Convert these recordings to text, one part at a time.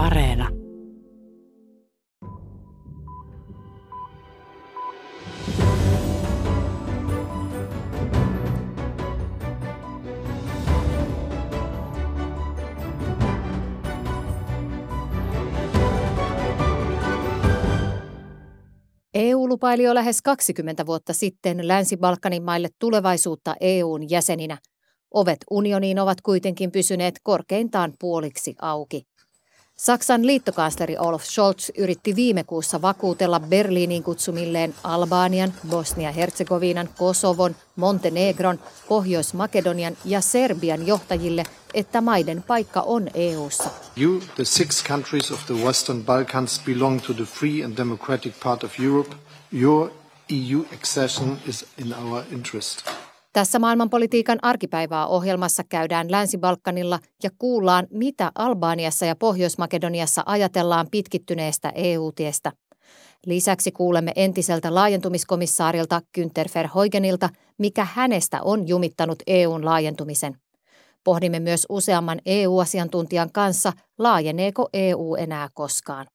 Areena. EU lupaili jo lähes 20 vuotta sitten Länsi-Balkanin maille tulevaisuutta EUn jäseninä. Ovet unioniin ovat kuitenkin pysyneet korkeintaan puoliksi auki. Saksan liittokansleri Olaf Scholz yritti viime kuussa vakuutella Berliiniin kutsumilleen Albanian, Bosnia-Herzegovinan, Kosovon, Montenegron, Pohjois-Makedonian ja Serbian johtajille, että maiden paikka on EU:ssa. You, the six countries of the Western Balkans, belong to the free and democratic part of Europe. Your EU accession is in our interest. Tässä maailmanpolitiikan arkipäivää ohjelmassa käydään Länsi-Balkanilla ja kuullaan, mitä Albaniassa ja Pohjois-Makedoniassa ajatellaan pitkittyneestä EU-tiestä. Lisäksi kuulemme entiseltä laajentumiskomissaarilta Günter Verheugenilta, mikä hänestä on jumittanut EUn laajentumisen. Pohdimme myös useamman EU-asiantuntijan kanssa, laajeneeko EU enää koskaan.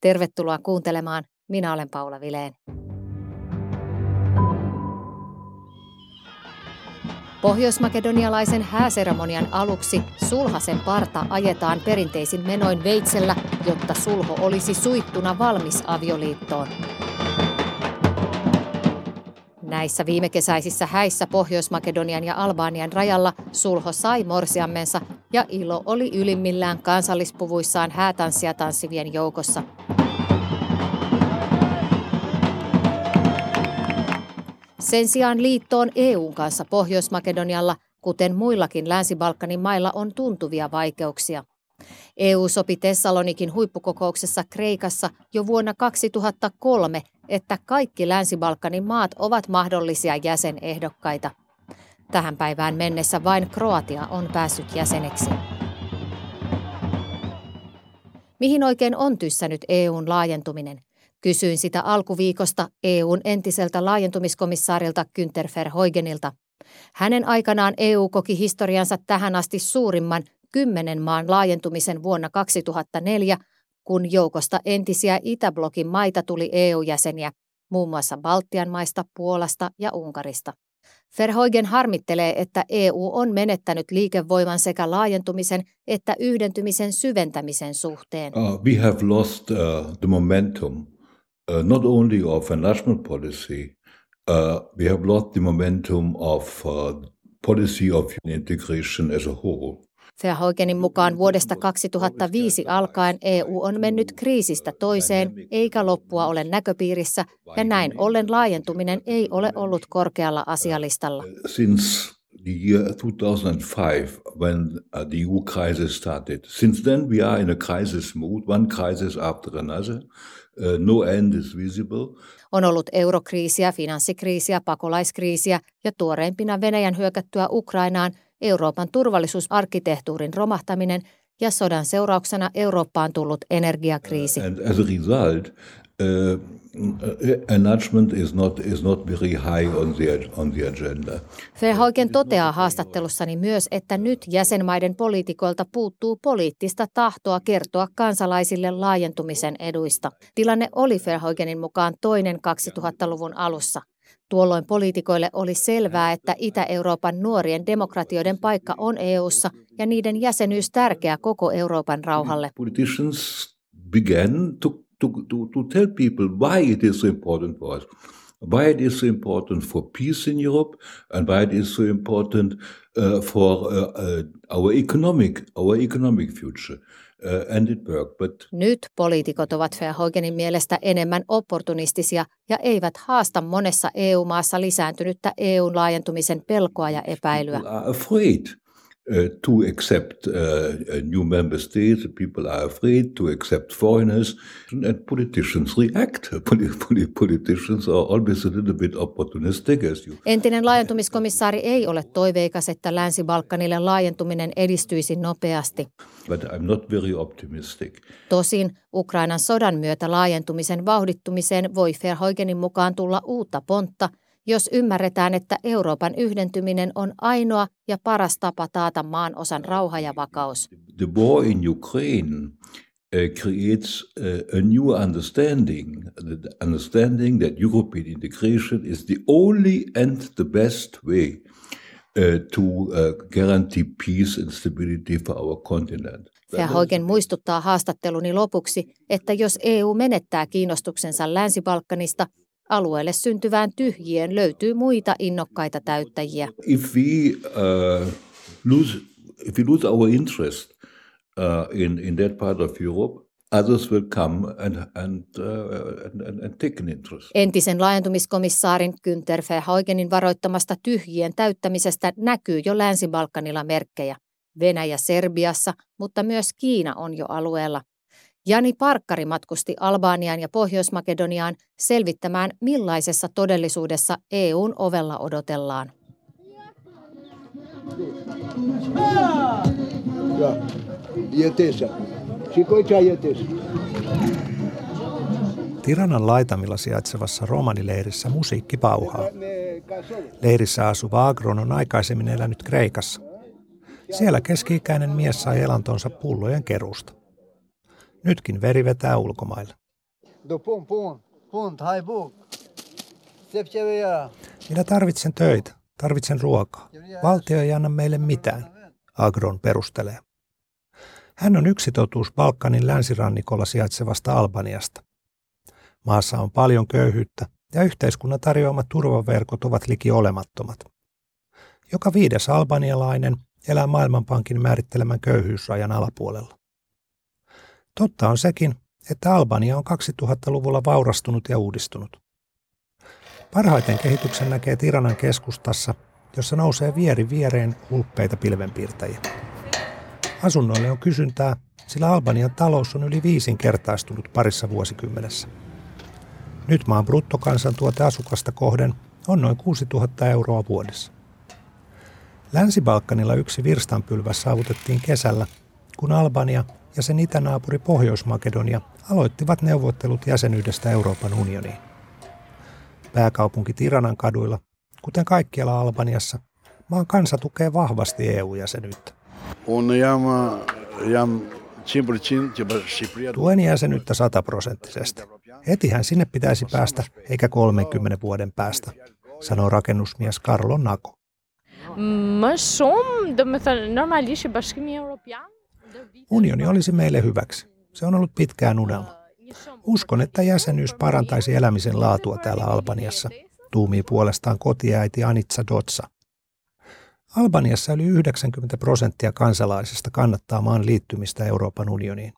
Tervetuloa kuuntelemaan. Minä olen Paula Vilén. Pohjois-makedonialaisen hääseremonian aluksi sulhasen parta ajetaan perinteisin menoin veitsellä, jotta sulho olisi suittuna valmis avioliittoon. Näissä viimekesäisissä häissä Pohjois-Makedonian ja Albanian rajalla sulho sai morsiammensa ja ilo oli ylimmillään kansallispuvuissaan häätanssia tanssivien joukossa. Sen sijaan liittoon EUn kanssa Pohjois-Makedonialla, kuten muillakin Länsi-Balkanin mailla, on tuntuvia vaikeuksia. EU sopi Thessalonikin huippukokouksessa Kreikassa jo vuonna 2003, että kaikki Länsi-Balkanin maat ovat mahdollisia jäsenehdokkaita. Tähän päivään mennessä vain Kroatia on päässyt jäseneksi. Mihin oikein on tyssännyt EUn laajentuminen? Kysyin sitä alkuviikosta EUn entiseltä laajentumiskomissaarilta Günter Verheugenilta. Hänen aikanaan EU koki historiansa tähän asti suurimman 10 maan laajentumisen vuonna 2004, kun joukosta entisiä Itäblokin maita tuli EU-jäseniä, muun muassa Baltian maista, Puolasta ja Unkarista. Verheugen harmittelee, että EU on menettänyt liikevoiman sekä laajentumisen että yhdentymisen syventämisen suhteen. We have lost the momentum. Not only of national policy, we have lost the momentum of policy of integration as a whole. Verheugenin mukaan vuodesta 2005 alkaen EU on mennyt kriisistä toiseen, eikä loppua ole näköpiirissä, ja näin ollen laajentuminen ei ole ollut korkealla asialistalla. Since the year 2005, when the EU crisis started, since then we are in a crisis mode, one crisis after another. No end is visible. On ollut eurokriisiä, finanssikriisiä, pakolaiskriisiä ja tuoreimpina Venäjän hyökättyä Ukrainaan Euroopan turvallisuusarkkitehtuurin romahtaminen ja sodan seurauksena Eurooppaan tullut energiakriisi. And as a result, enlargement is not very high on the agenda. Verheugen toteaa haastattelussani myös, että nyt jäsenmaiden poliitikoilta puuttuu poliittista tahtoa kertoa kansalaisille laajentumisen eduista. Tilanne oli Verheugenin mukaan toinen 2000-luvun alussa. Tuolloin poliitikoille oli selvää, että Itä-Euroopan nuorien demokratioiden paikka on EU:ssa ja niiden jäsenyys tärkeä koko Euroopan rauhalle. Politicians began to tell people why it is so important for us, why it is so important for peace in Europe and why it is so important for our economic future. And it worked, but... Nyt poliitikot ovat Verheugenin mielestä enemmän opportunistisia ja eivät haasta monessa EU-maassa lisääntynyttä EUn laajentumisen pelkoa ja epäilyä. People are afraid to accept new member states. People are afraid to accept foreigners. And politicians react. Politicians are always a little bit opportunistic. Entinen laajentumiskomissaari ei ole toiveikas, että Länsi-Balkanille laajentuminen edistyisi nopeasti. But I'm not very optimistic. Tosin Ukrainan sodan myötä laajentumisen vauhdittumiseen voi Verheugenin mukaan tulla uutta pontta, jos ymmärretään, että Euroopan yhdentyminen on ainoa ja paras tapa taata maan osan rauha ja vakaus. The war in Ukraine creates a new understanding, the understanding that European integration is the only and the best way to guarantee peace and stability for our continent. Verheugen muistuttaa haastatteluni lopuksi, että jos EU menettää kiinnostuksensa Länsi-Balkanista, alueelle syntyvään tyhjiöön löytyy muita innokkaita täyttäjiä. If we lose our interest in that part of Europe, others will come and take an interest. Entisen laajentumiskomissaarin Günter Verheugenin varoittamasta tyhjien täyttämisestä näkyy jo Länsi-Balkanilla merkkejä. Venäjä Serbiassa, mutta myös Kiina on jo alueella. Jani Parkkari matkusti Albaniaan ja Pohjois-Makedoniaan selvittämään, millaisessa todellisuudessa EUn ovella odotellaan. Tiranan laitamilla sijaitsevassa romanileirissä musiikki pauhaa. Leirissä asuva Agron on aikaisemmin elänyt Kreikassa. Siellä keski-ikäinen mies sai elantonsa pullojen keruusta. Nytkin veri vetää ulkomaille. Minä tarvitsen töitä, tarvitsen ruokaa. Valtio ei anna meille mitään, Agron perustelee. Hän on yksi totuus Balkanin länsirannikolla sijaitsevasta Albaniasta. Maassa on paljon köyhyyttä ja yhteiskunnan tarjoamat turvaverkot ovat liki olemattomat. Joka viides albanialainen elää Maailmanpankin määrittelemän köyhyysrajan alapuolella. Totta on sekin, että Albania on 2000-luvulla vaurastunut ja uudistunut. Parhaiten kehityksen näkee Tiranan keskustassa, jossa nousee vieri viereen hulppeita pilvenpiirtäjiä. Asunnoille on kysyntää, sillä Albanian talous on yli 5-kertaistunut parissa vuosikymmenessä. Nyt maan bruttokansantuote asukasta kohden on noin 6 000 euroa vuodessa. Länsi-Balkanilla yksi virstanpylväs saavutettiin kesällä, kun Albania ja sen itänaapuri Pohjois-Makedonia aloittivat neuvottelut jäsenyydestä Euroopan unioniin. Pääkaupunki Tiranan kaduilla, kuten kaikkialla Albaniassa, maan kansa tukee vahvasti EU-jäsenyyttä. Tuen jäsenyyttä 100%. Hetihän sinne pitäisi päästä, eikä 30 vuoden päästä, sanoo rakennusmies Karlo Nako. Unioni olisi meille hyväksi. Se on ollut pitkään unelma. Uskon, että jäsenyys parantaisi elämisen laatua täällä Albaniassa, tuumii puolestaan kotiäiti Anitsa Dotsa. Albaniassa yli 90% kansalaisista kannattaa maan liittymistä Euroopan unioniin.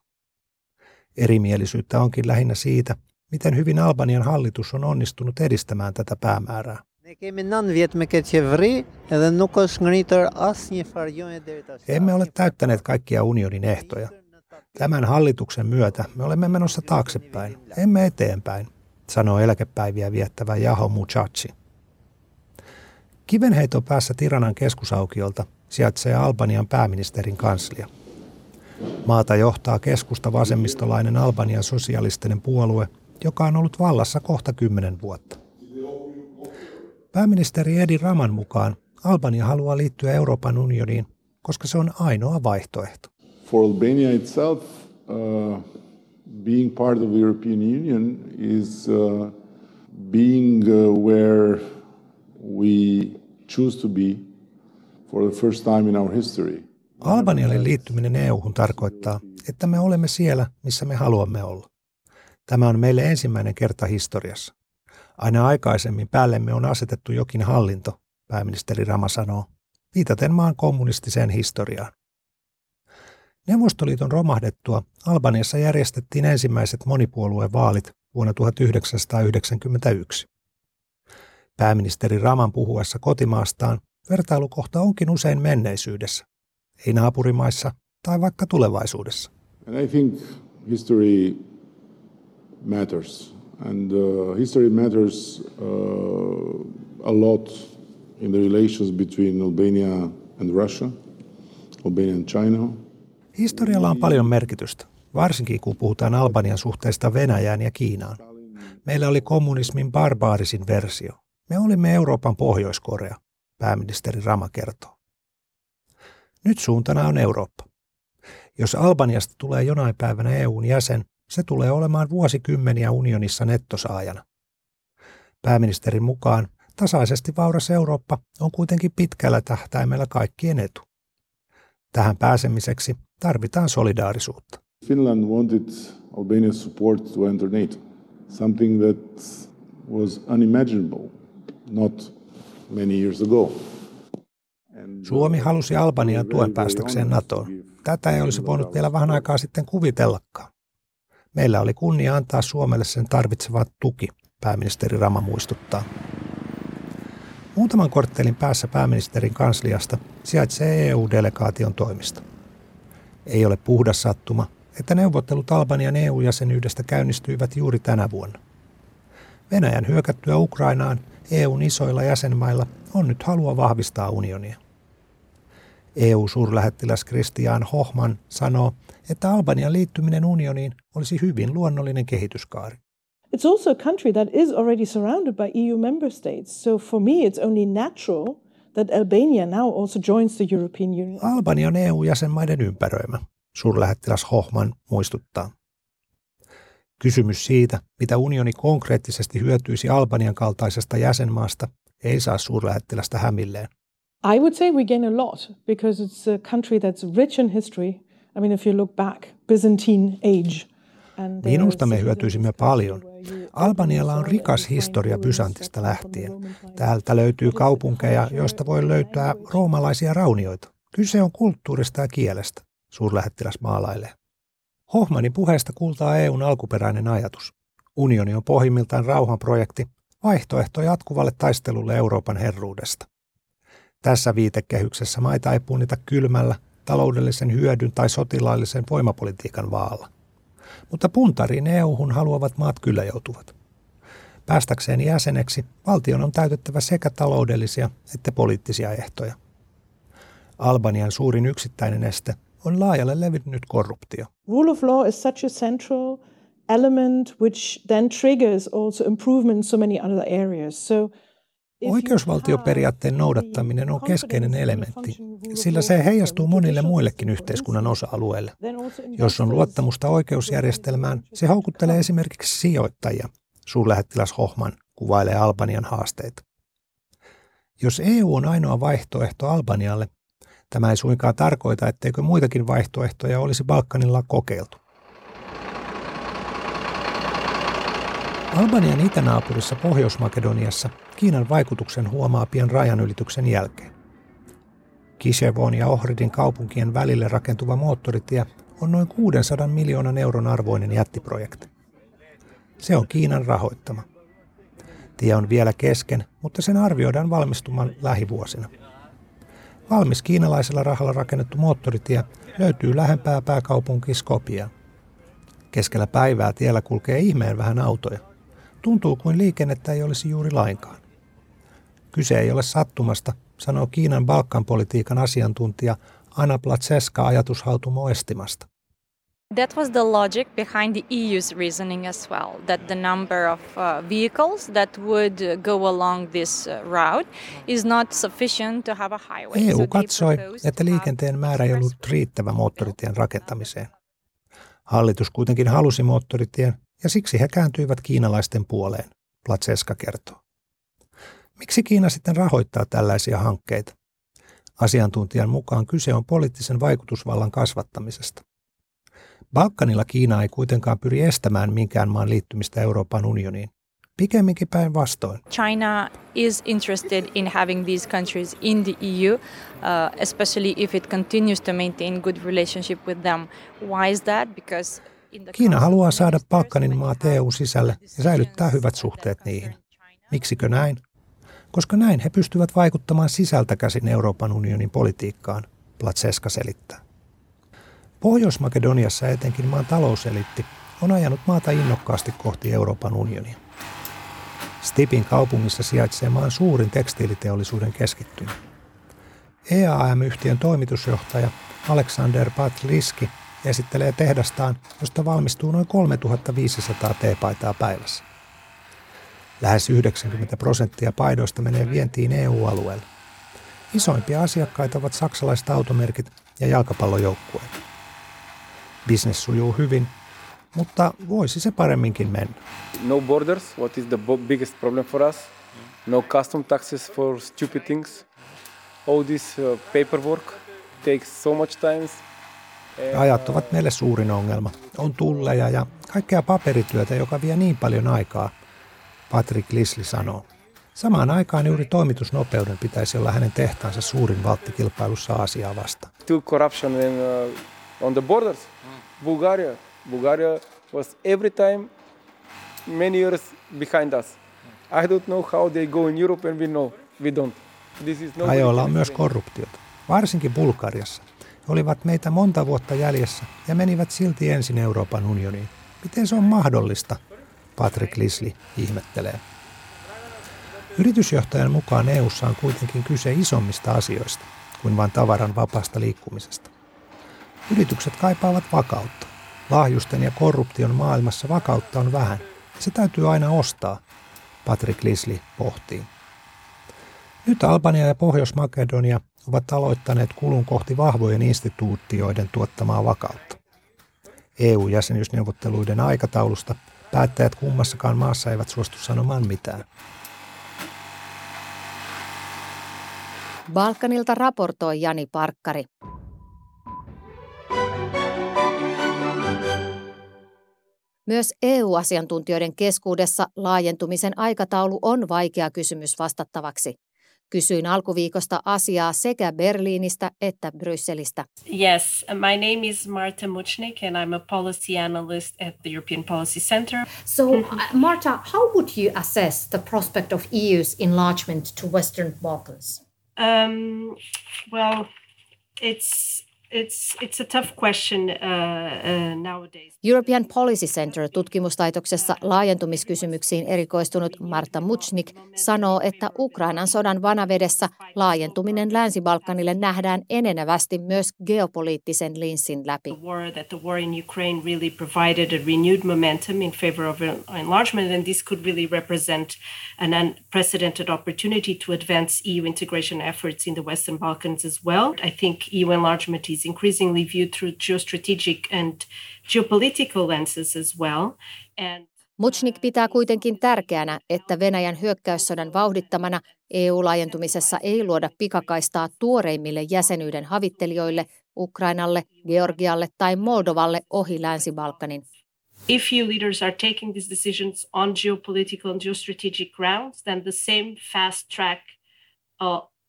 Erimielisyyttä onkin lähinnä siitä, miten hyvin Albanian hallitus on onnistunut edistämään tätä päämäärää. Emme ole täyttäneet kaikkia unionin ehtoja. Tämän hallituksen myötä me olemme menossa taaksepäin, emme eteenpäin, sanoo eläkepäiviä viettävä Jaho Muchachi. Kivenheiton päässä Tiranan keskusaukiolta sijaitsee Albanian pääministerin kanslia. Maata johtaa keskusta-vasemmistolainen Albanian sosialistinen puolue, joka on ollut vallassa kohta 10 vuotta. Pääministeri Edi Raman mukaan Albania haluaa liittyä Euroopan unioniin, koska se on ainoa vaihtoehto. For Albania itself, being part of the European Union is being where we choose to be for the first time in our history. Albanialle liittyminen EU:hun tarkoittaa, että me olemme siellä, missä me haluamme olla. Tämä on meille ensimmäinen kerta historiassa. Aina aikaisemmin päällemme on asetettu jokin hallinto, pääministeri Rama sanoo, viitaten maan kommunistiseen historiaan. Neuvostoliiton romahdettua Albaniassa järjestettiin ensimmäiset monipuoluevaalit vuonna 1991. Pääministeri Raman puhuessa kotimaastaan vertailukohta onkin usein menneisyydessä, ei naapurimaissa tai vaikka tulevaisuudessa. And I think history matters. And history matters a lot in the relations between Albania and Russia, Albania and China. Historialla on paljon merkitystä, varsinkin kun puhutaan Albanian suhteista Venäjään ja Kiinaan. Meillä oli kommunismin barbaarisin versio. Me olimme Euroopan Pohjois-Korea, pääministeri Rama kertoo. Nyt suuntana on Eurooppa. Jos Albaniasta tulee jonain päivänä EUn jäsen, se tulee olemaan vuosikymmeniä unionissa nettosaajana. Pääministerin mukaan tasaisesti vauras Eurooppa on kuitenkin pitkällä tähtäimellä kaikkien etu. Tähän pääsemiseksi tarvitaan solidaarisuutta. Finland wanted Albania's support to enter NATO, something that was unimaginable not many years ago. Suomi halusi Albanian tuen päästäkseen NATOon. Tätä ei olisi voinut vielä vähän aikaa sitten kuvitellakaan. Meillä oli kunnia antaa Suomelle sen tarvitseva tuki, pääministeri Rama muistuttaa. Muutaman korttelin päässä pääministerin kansliasta sijaitsee EU-delegaation toimisto. Ei ole puhdas sattuma, että neuvottelut Albanian EU-jäsenyydestä käynnistyivät juuri tänä vuonna. Venäjän hyökättyä Ukrainaan EUn isoilla jäsenmailla on nyt halua vahvistaa unionia. EU-suurlähettiläs Christian Hohmann sanoo, että Albanian liittyminen unioniin olisi hyvin luonnollinen kehityskaari. It's also a country that is already surrounded by EU member states, so for me it's only natural that Albania now also joins the European Union. Albania on EU-jäsenmaiden ympäröimä, suurlähettiläs Hohmann muistuttaa. Kysymys siitä, mitä unioni konkreettisesti hyötyisi Albanian kaltaisesta jäsenmaasta, ei saa suurlähettilästä hämilleen. I would say we gain a lot because it's a country that's rich in history. I mean if you look back, Byzantine age. Minusta me hyötyisimme paljon. Albanialla on rikas historia Bysantista lähtien. Täältä löytyy kaupunkeja, joista voi löytää roomalaisia raunioita. Kyse on kulttuurista ja kielestä, suurlähettiläs maalailee. Hohmannin puheesta kuultaa EUn alkuperäinen ajatus. Unioni on pohjimmiltaan rauhanprojekti, vaihtoehto jatkuvalle taistelulle Euroopan herruudesta. Tässä viitekehyksessä maita ei punnita kylmällä, taloudellisen hyödyn tai sotilaallisen voimapolitiikan vaalla. Mutta puntariin EU-hun haluavat maat kyllä joutuvat. Päästäkseen jäseneksi valtion on täytettävä sekä taloudellisia että poliittisia ehtoja. Albanian suurin yksittäinen este on laajalle levinnyt korruptio. Rule of law is such a central element which then triggers also improvement in so many other areas. Oikeusvaltioperiaatteen noudattaminen on keskeinen elementti, sillä se heijastuu monille muillekin yhteiskunnan osa-alueille. Jos on luottamusta oikeusjärjestelmään, se houkuttelee esimerkiksi sijoittajia, suurlähettiläs Hohmann kuvailee Albanian haasteita. Jos EU on ainoa vaihtoehto Albanialle, tämä ei suinkaan tarkoita, etteikö muitakin vaihtoehtoja olisi Balkanilla kokeiltu. Albanian itänaapurissa Pohjois-Makedoniassa Kiinan vaikutuksen huomaa pian rajanylityksen jälkeen. Kisevon ja Ohridin kaupunkien välille rakentuva moottoritie on noin 600 miljoonan euron arvoinen jättiprojekti. Se on Kiinan rahoittama. Tie on vielä kesken, mutta sen arvioidaan valmistumaan lähivuosina. Valmis kiinalaisella rahalla rakennettu moottoritie löytyy lähempää pääkaupunki Skopjea. Keskellä päivää tiellä kulkee ihmeen vähän autoja. Tuntuu kuin liikennettä ei olisi juuri lainkaan. Kyse ei ole sattumasta, sanoo Kiinan Balkan-politiikan asiantuntija Anna Placeska ajatushautumo Estimasta. That was the logic behind the EU's reasoning as well, that the number of vehicles that would go along this route is not sufficient to have a highway. EU katsoi, että liikenteen määrä ei ollut riittävä moottoritien rakentamiseen. Hallitus kuitenkin halusi moottoritien, ja siksi he kääntyivät kiinalaisten puoleen, Placeska kertoo. Miksi Kiina sitten rahoittaa tällaisia hankkeita? Asiantuntijan mukaan kyse on poliittisen vaikutusvallan kasvattamisesta. Balkanilla Kiina ei kuitenkaan pyri estämään minkään maan liittymistä Euroopan unioniin. Pikemminkin päinvastoin. China is interested in having these countries in the EU, especially if it continues to maintain good relationship with them. Why is that? Because Kiina haluaa saada Balkanin maat EU:n sisälle ja säilyttää hyvät suhteet niihin. Miksikö näin? Koska näin he pystyvät vaikuttamaan sisältä käsin Euroopan unionin politiikkaan, Placeska selittää. Pohjois-Makedoniassa etenkin maan talouseliitti on ajanut maata innokkaasti kohti Euroopan unionia. Stipin kaupungissa sijaitsee maan suurin tekstiiliteollisuuden keskittymä. EAM-yhtiön toimitusjohtaja Alexander Patliski esittelee tehdastaan, josta valmistuu noin 3500 teepaitaa päivässä. Lähes 90% paidoista menee vientiin EU-alueelle. Isoimpia asiakkaita ovat saksalaiset automerkit ja jalkapallojoukkueet. Business sujuu hyvin, mutta voisi se paremminkin mennä. No borders, what is the biggest problem for us? No custom taxes for stupid things. All this paperwork takes so much time. Ajat ovat meille suurin ongelma. On tulleja ja kaikkea paperityötä, joka vie niin paljon aikaa, Patrick Lissli sanoo. Samaan aikaan juuri toimitusnopeuden pitäisi olla hänen tehtaansa suurin valttikilpailussa Aasiaa vastaan. Still corruption on the borders. Bulgaria. Bulgaria was every time many years behind us. I don't know how they go in Europe and we don't. Ajoilla on myös korruptiota, varsinkin Bulgariassa. He olivat meitä monta vuotta jäljessä ja menivät silti ensin Euroopan unioniin. Miten se on mahdollista? Patrick Lissli ihmettelee. Yritysjohtajan mukaan EU:ssa on kuitenkin kyse isommista asioista kuin vain tavaran vapaasta liikkumisesta. Yritykset kaipaavat vakautta. Lahjusten ja korruption maailmassa vakautta on vähän. Se täytyy aina ostaa, Patrick Lissli pohtii. Nyt Albania ja Pohjois-Makedonia ovat aloittaneet kulun kohti vahvojen instituutioiden tuottamaa vakautta. EU-jäsenyysneuvotteluiden aikataulusta päättäjät kummassakaan maassa eivät suostu sanomaan mitään. Balkanilta raportoi Jani Parkkari. Myös EU-asiantuntijoiden keskuudessa laajentumisen aikataulu on vaikea kysymys vastattavaksi. Kysyin alkuviikosta asiaa sekä Berliinistä että Brysselistä. Yes, my name is Marta Mucznik and I'm a policy analyst at the European Policy Center. So, Marta, how would you assess the prospect of EU's enlargement to Western Balkans? Well, it's a tough question nowadays. European Policy Center -tutkimuslaitoksessa laajentumiskysymyksiin erikoistunut Marta Mucznik sanoo, että Ukrainan sodan vanavedessä laajentuminen Länsi-Balkanille nähdään enenevästi myös geopoliittisen linssin läpi. The war in Ukraine really provided a renewed momentum in favor of enlargement, and this could really represent an unprecedented opportunity to advance EU integration efforts in the Western Balkans as well. I think EU enlargement is increasingly viewed through geostrategic and geopolitical lenses as well. Mucznik pitää kuitenkin tärkeänä, että Venäjän hyökkäyssodan vauhdittamana EU-laajentumisessa ei luoda pikakaistaa tuoreimmille jäsenyyden havittelijoille, Ukrainalle, Georgialle tai Moldovalle ohi Länsi-Balkanin. If EU leaders are taking these decisions on geopolitical and geostrategic grounds, then the same fast track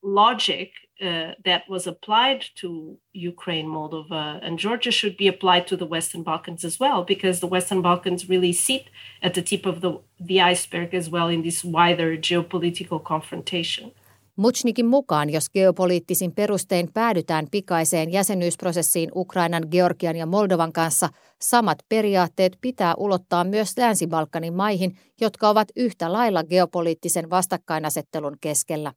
logic that was applied to Ukraine, Moldova and Georgia should be applied to the Western Balkans as well, because the Western Balkans really sit at the tip of the iceberg as well in this wider geopolitical confrontation. Mucznikin mukaan, jos geopoliittisin perustein päädytään pikaiseen jäsenyysprosessiin Ukrainan, Georgian ja Moldovan kanssa, samat periaatteet pitää ulottaa myös Länsi-Balkanin maihin, jotka ovat yhtä lailla geopoliittisen vastakkainasettelun keskellä.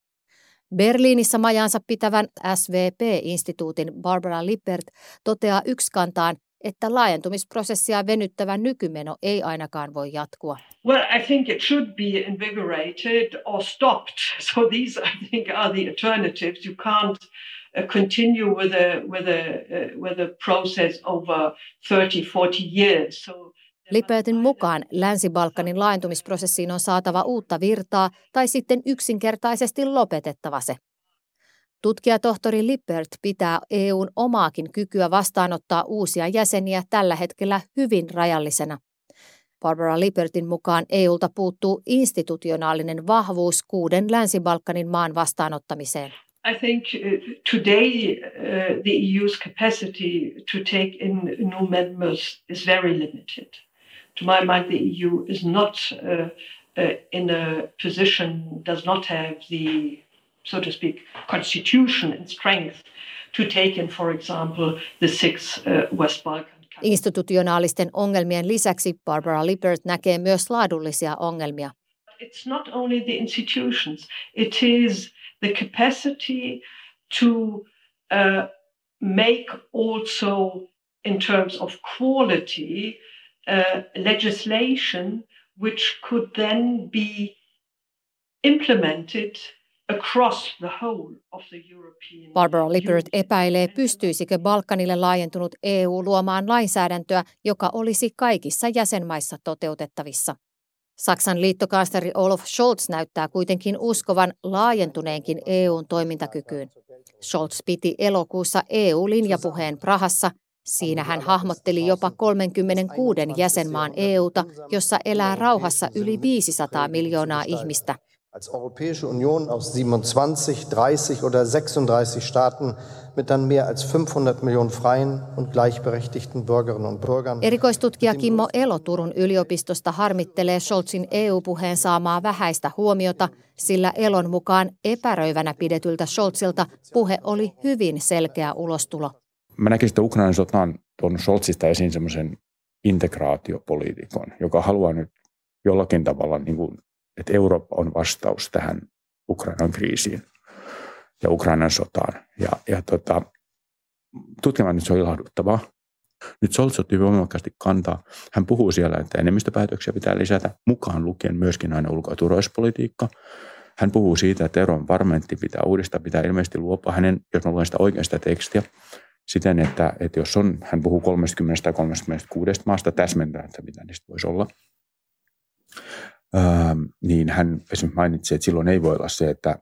Berliinissä majaansa pitävän SVP-instituutin Barbara Lippert toteaa yksikantaan, että laajentumisprosessia venyttävä nykymeno ei ainakaan voi jatkua. Well, I think it should be invigorated or stopped. So these, I think, are the alternatives. You can't continue with a process over 30-40 years. So Lippertin mukaan Länsi-Balkanin laajentumisprosessiin on saatava uutta virtaa tai sitten yksinkertaisesti lopetettava se. Tutkijatohtori Lippert pitää EUn omaakin kykyä vastaanottaa uusia jäseniä tällä hetkellä hyvin rajallisena. Barbara Lippertin mukaan EUlta puuttuu institutionaalinen vahvuus 6 Länsi-Balkanin maan vastaanottamiseen. I think today the EU's capacity to take in new members is very limited. To my mind, the EU is not in a position, does not have the, so to speak, constitution and strength to take in, for example, the 6 West Balkan countries. Institutionaalisten ongelmien lisäksi Barbara Lippert näkee myös laadullisia ongelmia. It's not only the institutions, it is the capacity to make also in terms of quality legislation which could then be implemented Barbara Lippert epäilee, pystyisikö Balkanille laajentunut EU luomaan lainsäädäntöä, joka olisi kaikissa jäsenmaissa toteutettavissa. Saksan liittokansleri Olaf Scholz näyttää kuitenkin uskovan laajentuneenkin EUn toimintakykyyn. Scholz piti elokuussa EU-linjapuheen Prahassa. Siinä hän hahmotteli jopa 36 jäsenmaan EUta, jossa elää rauhassa yli 500 miljoonaa ihmistä. Als Europäische Union aus 27, 30 oder 36 Staaten mit dann mehr als 500 Millionen freien und gleichberechtigten Bürgerinnen und Bürgern. Erikoistutkija Kimmo Elo Turun yliopistosta harmittelee Scholzin EU-puheen saamaa vähäistä huomiota, sillä Elon mukaan epäröivänä pidetyltä Scholzilta puhe oli hyvin selkeä ulostulo. Mä näkisin, että Ukrainan sotaan on Scholzista esiin semmoisen integraatiopoliitikon, joka haluaa nyt jollakin tavalla niin kuin että Eurooppa on vastaus tähän Ukrainan kriisiin ja Ukrainan sotaan. Tutkimaan nyt se on ilahduttavaa. Nyt Scholz otti voimakkaasti kantaa. Hän puhuu siellä, että enemmistöpäätöksiä pitää lisätä, mukaan lukien myöskin aina ulko- ja turvallisuuspolitiikka. Hän puhuu siitä, että Euroopan parlamentti pitää uudistaa, pitää ilmeisesti luopua hänen, jos mä luen sitä oikeasta tekstiä, siten, että jos on, hän puhuu 30 tai 36 maasta täsmentää, että mitä niistä voisi olla. Niin hän esimerkiksi mainitsi, että silloin ei voi olla se, että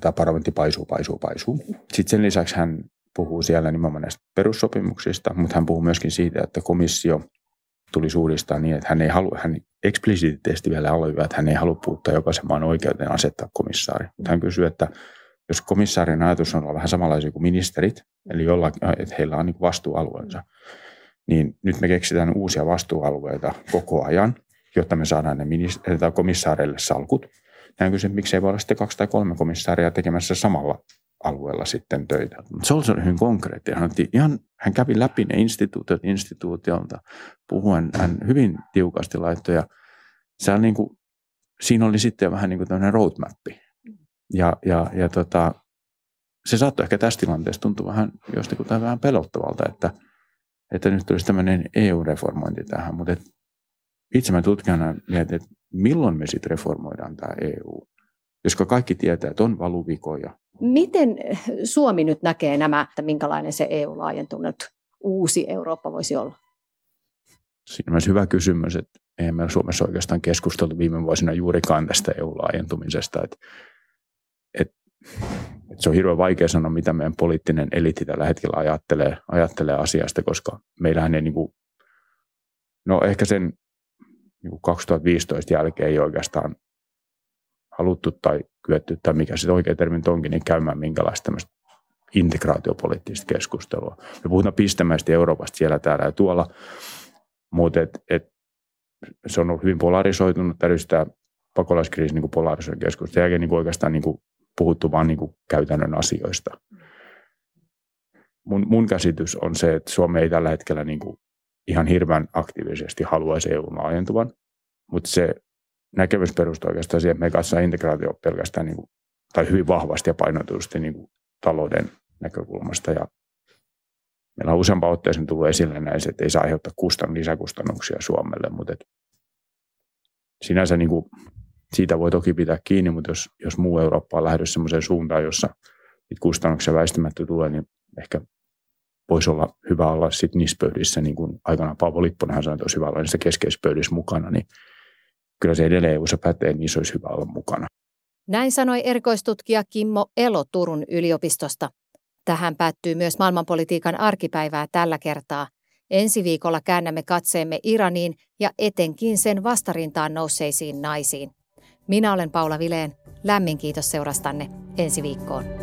tämä parlamentti paisuu. Sitten sen lisäksi hän puhuu siellä nimenomaan näistä perussopimuksista, mutta hän puhuu myöskin siitä, että komissio tulisi uudistaa niin, että hän eksplisiittisesti vielä aloittaa, että hän ei halua puuttaa jokaisen maan oikeuteen asettaa komissaari. Mutta hän kysyy, että jos komissaarin ajatus on olla vähän samanlaisia kuin ministerit, eli jollakin, että heillä on niin vastuualueensa, niin nyt me keksitään uusia vastuualueita koko ajan, jotta me saadaan ne komissaareille salkut. Näin kyse, miksei voi olla sitten 2 tai 3 komissaaria tekemässä samalla alueella sitten töitä. Scholz oli hyvin konkreettinen. Hän kävi läpi ne instituutiot instituutiolta puhuen. Hän hyvin tiukasti laittoi. Ja siinä oli sitten vähän niin kuin tämmöinen roadmappi. Se saattoi ehkä tässä tilanteessa tuntua vähän jostakin vähän pelottavalta, että nyt tulisi tämmöinen EU-reformointi tähän, mutta itse mä tutkijana mietin, että milloin me sitten reformoidaan tämä EU, koska kaikki tietää, että on valuvikoja. Miten Suomi nyt näkee nämä, että minkälainen se EU-laajentunut uusi Eurooppa voisi olla? Siinä on myös hyvä kysymys, että ei meillä Suomessa oikeastaan keskusteltu viime vuosina juurikaan tästä EU-laajentumisesta. Että se on hirveän vaikea sanoa, mitä meidän poliittinen eliitti tällä hetkellä ajattelee asiasta, koska meillähän ei ehkä sen 2015 jälkeen ei oikeastaan haluttu tai kyetty, tai mikä se oikea termi onkin, niin käymään minkälaista tämmöistä integraatiopoliittista keskustelua. Me puhutaan pistemäisesti Euroopasta siellä, täällä ja tuolla, mutta se on ollut hyvin polarisoitunut, täytyy tämä pakolaiskriisi niin polarisoi keskustelua. Sen jälkeen oikeastaan puhuttu vaan käytännön asioista. Mun käsitys on se, että Suomi ei tällä hetkellä ihan hirveän aktiivisesti haluaisi EUn laajentuvan, mutta se näkemys perustuu oikeastaan siihen, että me katsotaan integraatio pelkästään tai hyvin vahvasti ja painotusti talouden näkökulmasta. Ja meillä on useampaan otteeseen tullut esille näissä, että ei saa aiheuttaa lisäkustannuksia Suomelle, mutta sinänsä siitä voi toki pitää kiinni, mutta jos muu Eurooppa on lähdössä sellaiseen suuntaan, jossa kustannuksia väistämättä tulee, niin ehkä voisi olla hyvä olla sitten niissä pöydissä, niin kuin aikanaan Paavo Lipponenhan sanoi, että olisi hyvä olla niissä keskeisissä mukana, niin kyllä se edelleen EU-ssa pätee, niin se olisi hyvä olla mukana. Näin sanoi erikoistutkija Kimmo Elo Turun yliopistosta. Tähän päättyy myös maailmanpolitiikan arkipäivää tällä kertaa. Ensi viikolla käännämme katseemme Iraniin ja etenkin sen vastarintaan nousseisiin naisiin. Minä olen Paula Vilén. Lämmin kiitos seurastanne. Ensi viikkoon.